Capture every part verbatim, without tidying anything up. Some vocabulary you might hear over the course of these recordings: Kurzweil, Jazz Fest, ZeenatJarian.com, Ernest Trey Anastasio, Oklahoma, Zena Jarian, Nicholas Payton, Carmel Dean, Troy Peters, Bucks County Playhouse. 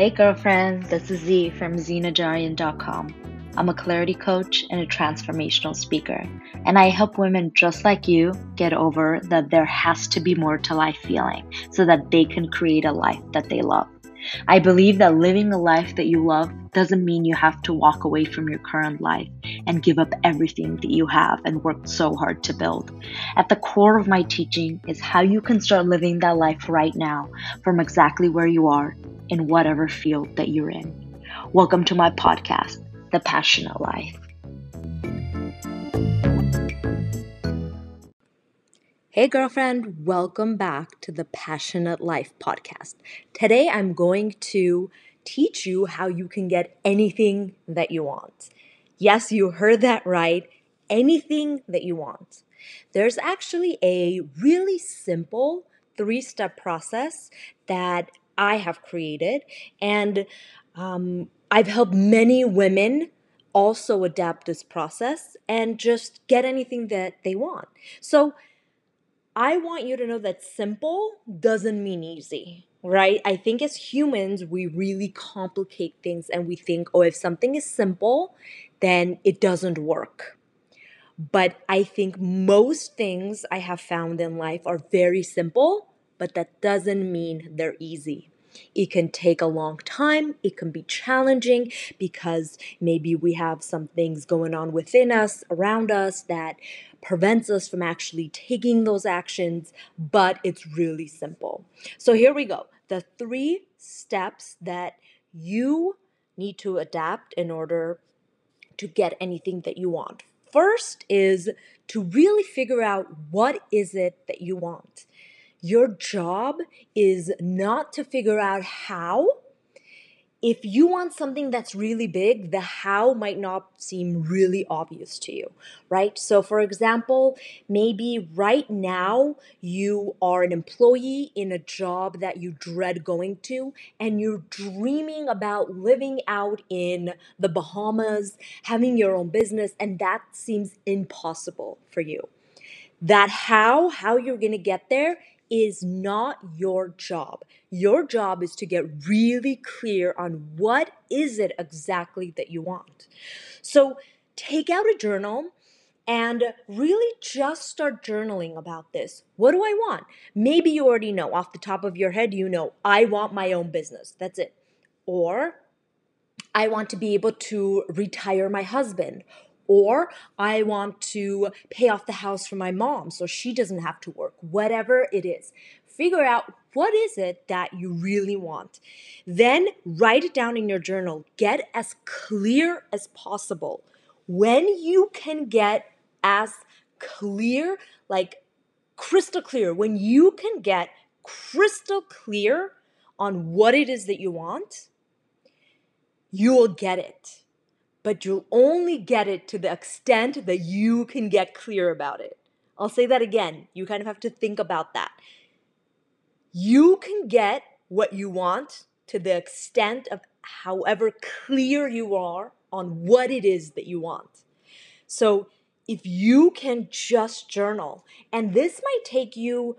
Hey girlfriends, this is Z from Zena Jarian dot com. I'm a clarity coach and a transformational speaker, and I help women just like you get over that there has to be more to life feeling so that they can create a life that they love. I believe that living a life that you love doesn't mean you have to walk away from your current life and give up everything that you have and worked so hard to build. At the core of my teaching is how you can start living that life right now from exactly where you are, in whatever field that you're in. Welcome to my podcast, The Passionate Life. Hey girlfriend, welcome back to the Passionate Life podcast. Today I'm going to teach you how you can get anything that you want. Yes, you heard that right, anything that you want. There's actually a really simple three-step process that I have created, and um, I've helped many women also adapt this process and just get anything that they want. So I want you to know that simple doesn't mean easy, right? I think as humans, we really complicate things and we think, oh, if something is simple, then it doesn't work. But I think most things I have found in life are very simple, but that doesn't mean they're easy. It can take a long time. It can be challenging because maybe we have some things going on within us, around us, that prevents us from actually taking those actions, but it's really simple. So here we go. The three steps that you need to adapt in order to get anything that you want. First is to really figure out what is it that you want. Your job is not to figure out how. If you want something that's really big, the how might not seem really obvious to you, right? So for example, maybe right now you are an employee in a job that you dread going to, and you're dreaming about living out in the Bahamas, having your own business, and that seems impossible for you. That how, how you're going to get there is not your job. Your job is to get really clear on what is it exactly that you want. So take out a journal and really just start journaling about this. What do I want? Maybe you already know off the top of your head, you know, I want my own business. That's it. Or I want to be able to retire my husband. Or I want to pay off the house for my mom so she doesn't have to work, whatever it is. Figure out what is it that you really want. Then write it down in your journal. Get as clear as possible. When you can get as clear, like crystal clear, when you can get crystal clear on what it is that you want, you will get it. But you'll only get it to the extent that you can get clear about it. I'll say that again. You kind of have to think about that. You can get what you want to the extent of however clear you are on what it is that you want. So if you can just journal, and this might take you,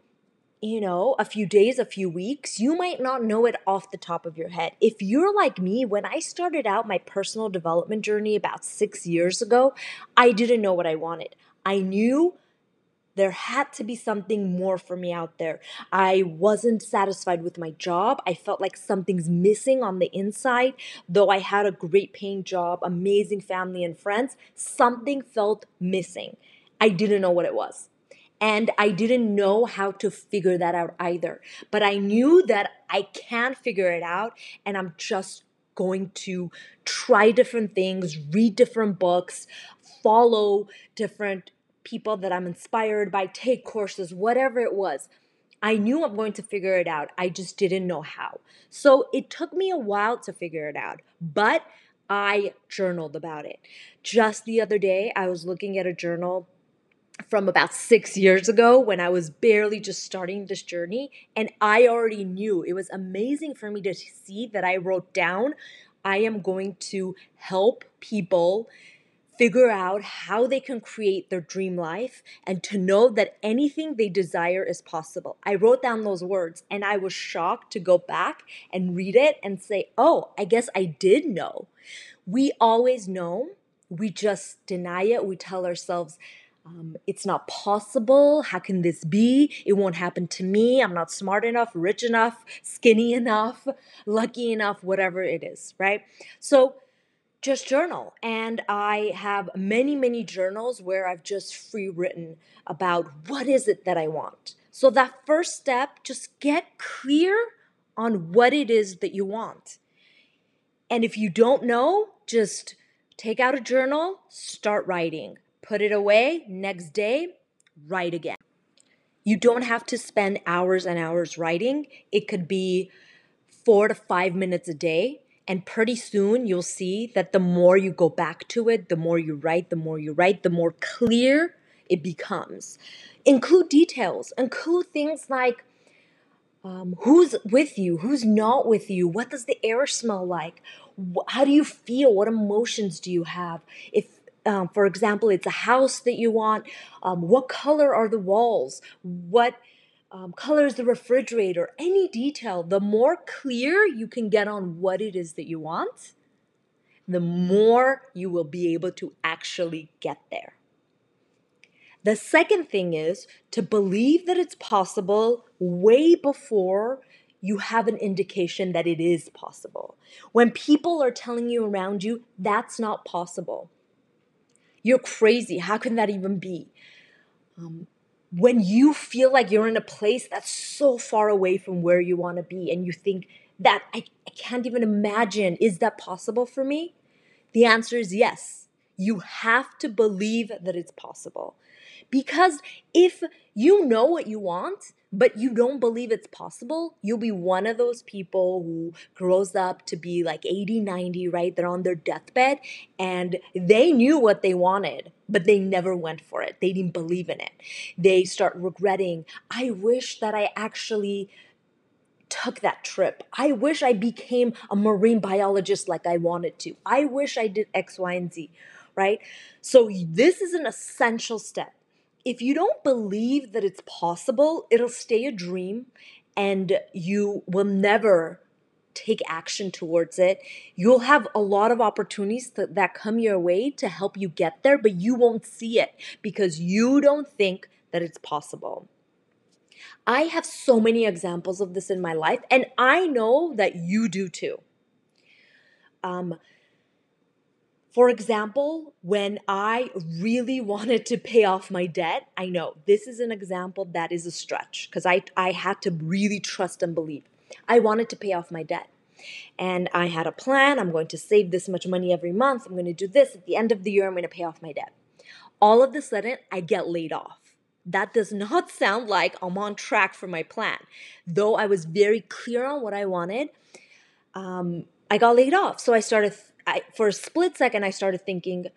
you know, a few days, a few weeks, you might not know it off the top of your head. If you're like me, when I started out my personal development journey about six years ago, I didn't know what I wanted. I knew there had to be something more for me out there. I wasn't satisfied with my job. I felt like something's missing on the inside. Though I had a great paying job, amazing family and friends, something felt missing. I didn't know what it was. And I didn't know how to figure that out either. But I knew that I can figure it out, and I'm just going to try different things, read different books, follow different people that I'm inspired by, take courses, whatever it was. I knew I'm going to figure it out. I just didn't know how. So it took me a while to figure it out, but I journaled about it. Just the other day, I was looking at a journal from about six years ago when I was barely just starting this journey, and I already knew. It was amazing for me to see that I wrote down, I am going to help people figure out how they can create their dream life and to know that anything they desire is possible. I wrote down those words and I was shocked to go back and read it and say, oh, I guess I did know. We always know, we just deny it. We tell ourselves, um, it's not possible. How can this be? It won't happen to me. I'm not smart enough, rich enough, skinny enough, lucky enough, whatever it is, right? So just journal. And I have many, many journals where I've just free written about what is it that I want. So that first step, just get clear on what it is that you want. And if you don't know, just take out a journal, start writing, put it away, next day, write again. You don't have to spend hours and hours writing. It could be four to five minutes a day. And pretty soon you'll see that the more you go back to it, the more you write, the more you write, the more clear it becomes. Include details. Include things like um, who's with you, who's not with you, what does the air smell like, how do you feel, what emotions do you have. If, um, for example, it's a house that you want, um, what color are the walls, what Um, colors the refrigerator, any detail. The more clear you can get on what it is that you want, the more you will be able to actually get there. The second thing is to believe that it's possible way before you have an indication that it is possible. When people are telling you around you, that's not possible. You're crazy. How can that even be? Um, When you feel like you're in a place that's so far away from where you want to be and you think that I, I can't even imagine, is that possible for me? The answer is yes. You have to believe that it's possible. Because if you know what you want, but you don't believe it's possible, you'll be one of those people who grows up to be like eighty, ninety, right? They're on their deathbed and they knew what they wanted, but they never went for it. They didn't believe in it. They start regretting, I wish that I actually took that trip. I wish I became a marine biologist like I wanted to. I wish I did X, Y, and Z, right? So this is an essential step. If you don't believe that it's possible, it'll stay a dream and you will never take action towards it. You'll have a lot of opportunities that, that come your way to help you get there, but you won't see it because you don't think that it's possible. I have so many examples of this in my life, and I know that you do too. Um, For example, when I really wanted to pay off my debt, I know this is an example that is a stretch because I, I had to really trust and believe. I wanted to pay off my debt and I had a plan. I'm going to save this much money every month. I'm going to do this. At the end of the year, I'm going to pay off my debt. All of a sudden, I get laid off. That does not sound like I'm on track for my plan. Though I was very clear on what I wanted, um, I got laid off. So I started th- I, for a split second, I started thinking,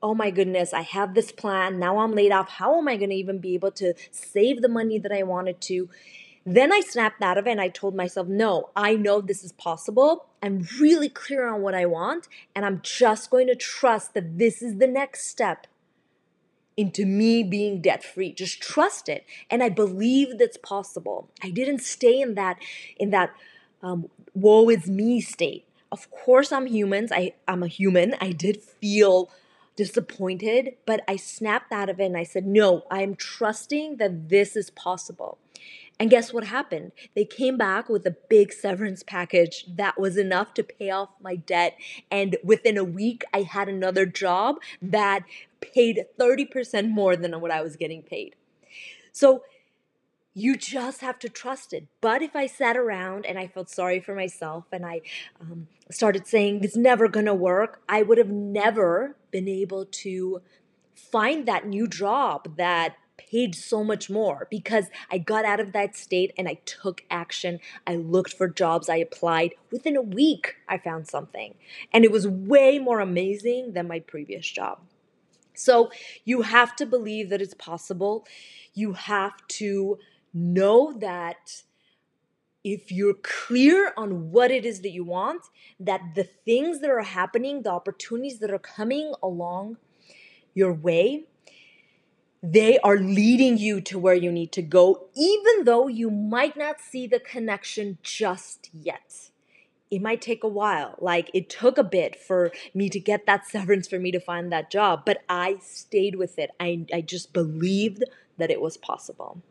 oh my goodness, I have this plan. Now I'm laid off. How am I going to even be able to save the money that I wanted to? Then I snapped out of it and I told myself, no, I know this is possible. I'm really clear on what I want. And I'm just going to trust that this is the next step into me being debt-free. Just trust it. And I believe that's possible. I didn't stay in that, in that um, woe is me state. Of course, I'm humans. I, I'm a human. I did feel disappointed, but I snapped out of it and I said, no, I'm trusting that this is possible. And guess what happened? They came back with a big severance package that was enough to pay off my debt. And within a week, I had another job that paid thirty percent more than what I was getting paid. So you just have to trust it. But if I sat around and I felt sorry for myself and I um, started saying it's never going to work, I would have never been able to find that new job that paid so much more because I got out of that state and I took action. I looked for jobs. I applied. Within a week, I found something. And it was way more amazing than my previous job. So you have to believe that it's possible. You have to know that if you're clear on what it is that you want, that the things that are happening, the opportunities that are coming along your way, they are leading you to where you need to go, even though you might not see the connection just yet. It might take a while. Like, it took a bit for me to get that severance, for me to find that job, but I stayed with it. I, I just believed that it was possible.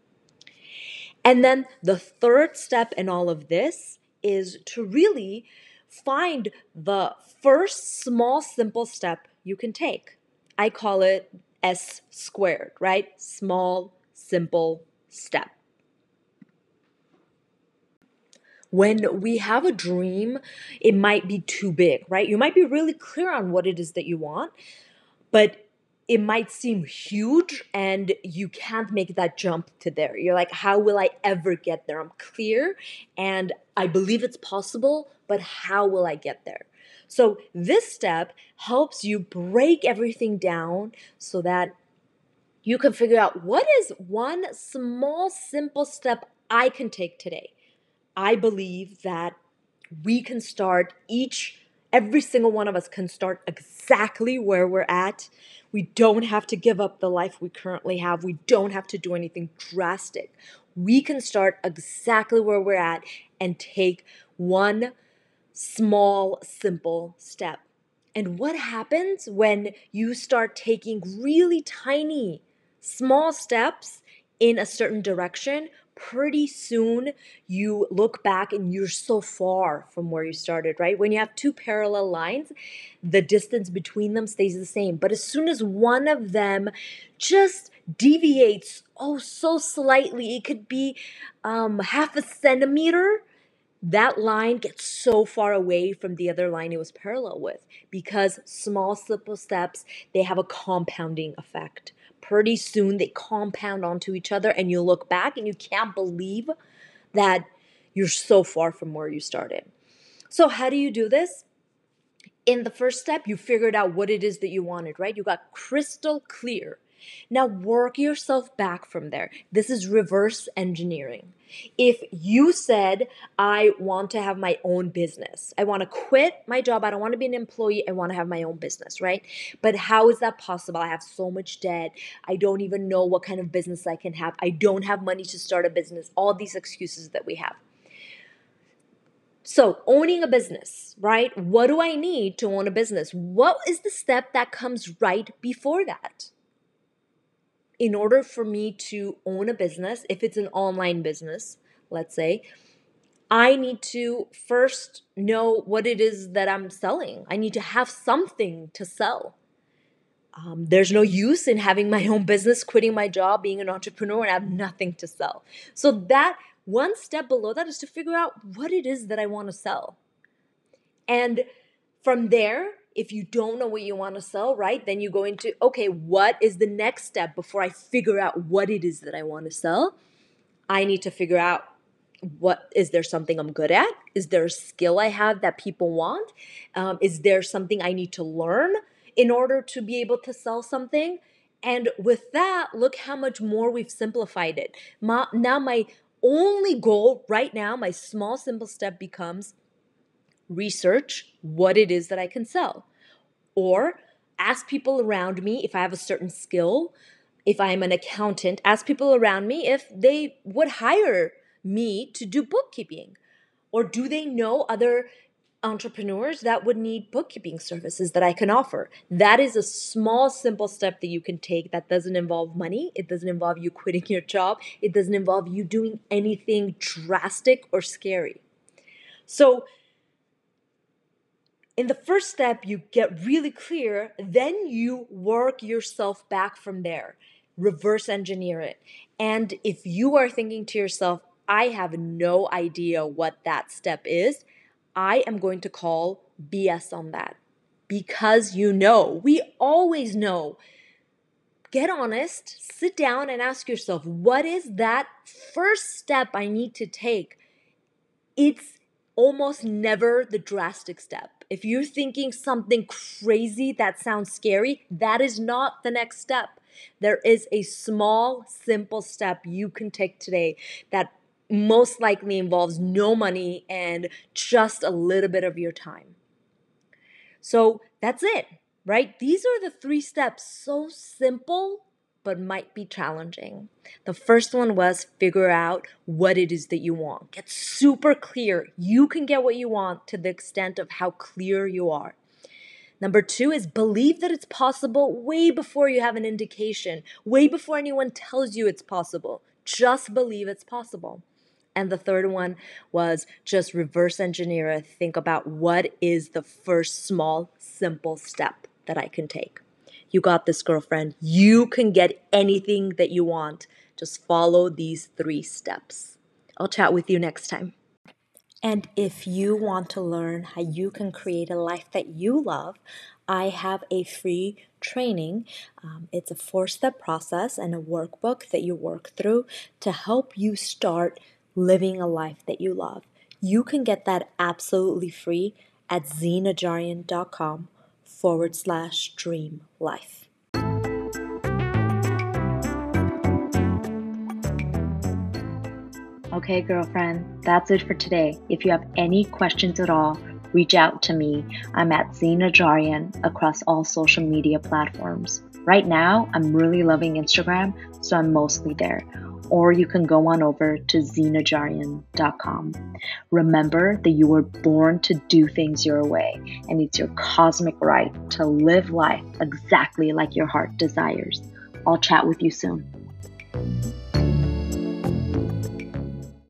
And then the third step in all of this is to really find the first small, simple step you can take. I call it S squared, right? Small, simple step. When we have a dream, it might be too big, right? You might be really clear on what it is that you want, but it might seem huge and you can't make that jump to there. You're like, how will I ever get there? I'm clear and I believe it's possible, but how will I get there? So this step helps you break everything down so that you can figure out, what is one small, simple step I can take today? I believe that we can start each, every single one of us can start exactly where we're at. We don't have to give up the life we currently have. We don't have to do anything drastic. We can start exactly where we're at and take one small, simple step. And what happens when you start taking really tiny, small steps in a certain direction? Pretty soon you look back and you're so far from where you started, right? When you have two parallel lines, the distance between them stays the same. But as soon as one of them just deviates, oh, so slightly, it could be um, half a centimeter, that line gets so far away from the other line it was parallel with, because small, simple steps, they have a compounding effect. Pretty soon they compound onto each other and you look back and you can't believe that you're so far from where you started. So how do you do this? In the first step, you figured out what it is that you wanted, right? You got crystal clear. Now work yourself back from there. This is reverse engineering. If you said, I want to have my own business, I want to quit my job, I don't want to be an employee, I want to have my own business, right? But how is that possible? I have so much debt. I don't even know what kind of business I can have. I don't have money to start a business. All these excuses that we have. So owning a business, right? What do I need to own a business? What is the step that comes right before that? In order for me to own a business, if it's an online business, let's say, I need to first know what it is that I'm selling. I need to have something to sell. Um, there's no use in having my own business, quitting my job, being an entrepreneur, and I have nothing to sell. So that one step below that is to figure out what it is that I want to sell. And from there, if you don't know what you want to sell, right, then you go into, okay, what is the next step before I figure out what it is that I want to sell? I need to figure out, what is there something I'm good at? Is there a skill I have that people want? Um, is there something I need to learn in order to be able to sell something? And with that, look how much more we've simplified it. My, now my only goal right now, my small, simple step becomes research what it is that I can sell, or ask people around me if I have a certain skill. If I'm an accountant, ask people around me if they would hire me to do bookkeeping, or do they know other entrepreneurs that would need bookkeeping services that I can offer. That is a small, simple step that you can take that doesn't involve money. It doesn't involve you quitting your job. It doesn't involve you doing anything drastic or scary. So in the first step, you get really clear, then you work yourself back from there, reverse engineer it. And if you are thinking to yourself, I have no idea what that step is, I am going to call B S on that, because you know, we always know. Get honest, sit down and ask yourself, what is that first step I need to take? It's almost never the drastic step. If you're thinking something crazy that sounds scary, that is not the next step. There is a small, simple step you can take today that most likely involves no money and just a little bit of your time. So that's it, right? These are the three steps. So simple, but might be challenging. The first one was figure out what it is that you want. Get super clear. You can get what you want to the extent of how clear you are. Number two is believe that it's possible way before you have an indication, way before anyone tells you it's possible. Just believe it's possible. And the third one was just reverse engineer it. Think about what is the first small, simple step that I can take. You got this, girlfriend. You can get anything that you want. Just follow these three steps. I'll chat with you next time. And if you want to learn how you can create a life that you love, I have a free training. Um, it's a four-step process and a workbook that you work through to help you start living a life that you love. You can get that absolutely free at ZeenatJarian.com forward slash dream life. Okay, girlfriend, that's it for today. If you have any questions at all, reach out to me. I'm at Zena Jarian across all social media platforms. Right now, I'm really loving Instagram, so I'm mostly there. Or you can go on over to Zena Jarian dot com. Remember that you were born to do things your way, and it's your cosmic right to live life exactly like your heart desires. I'll chat with you soon.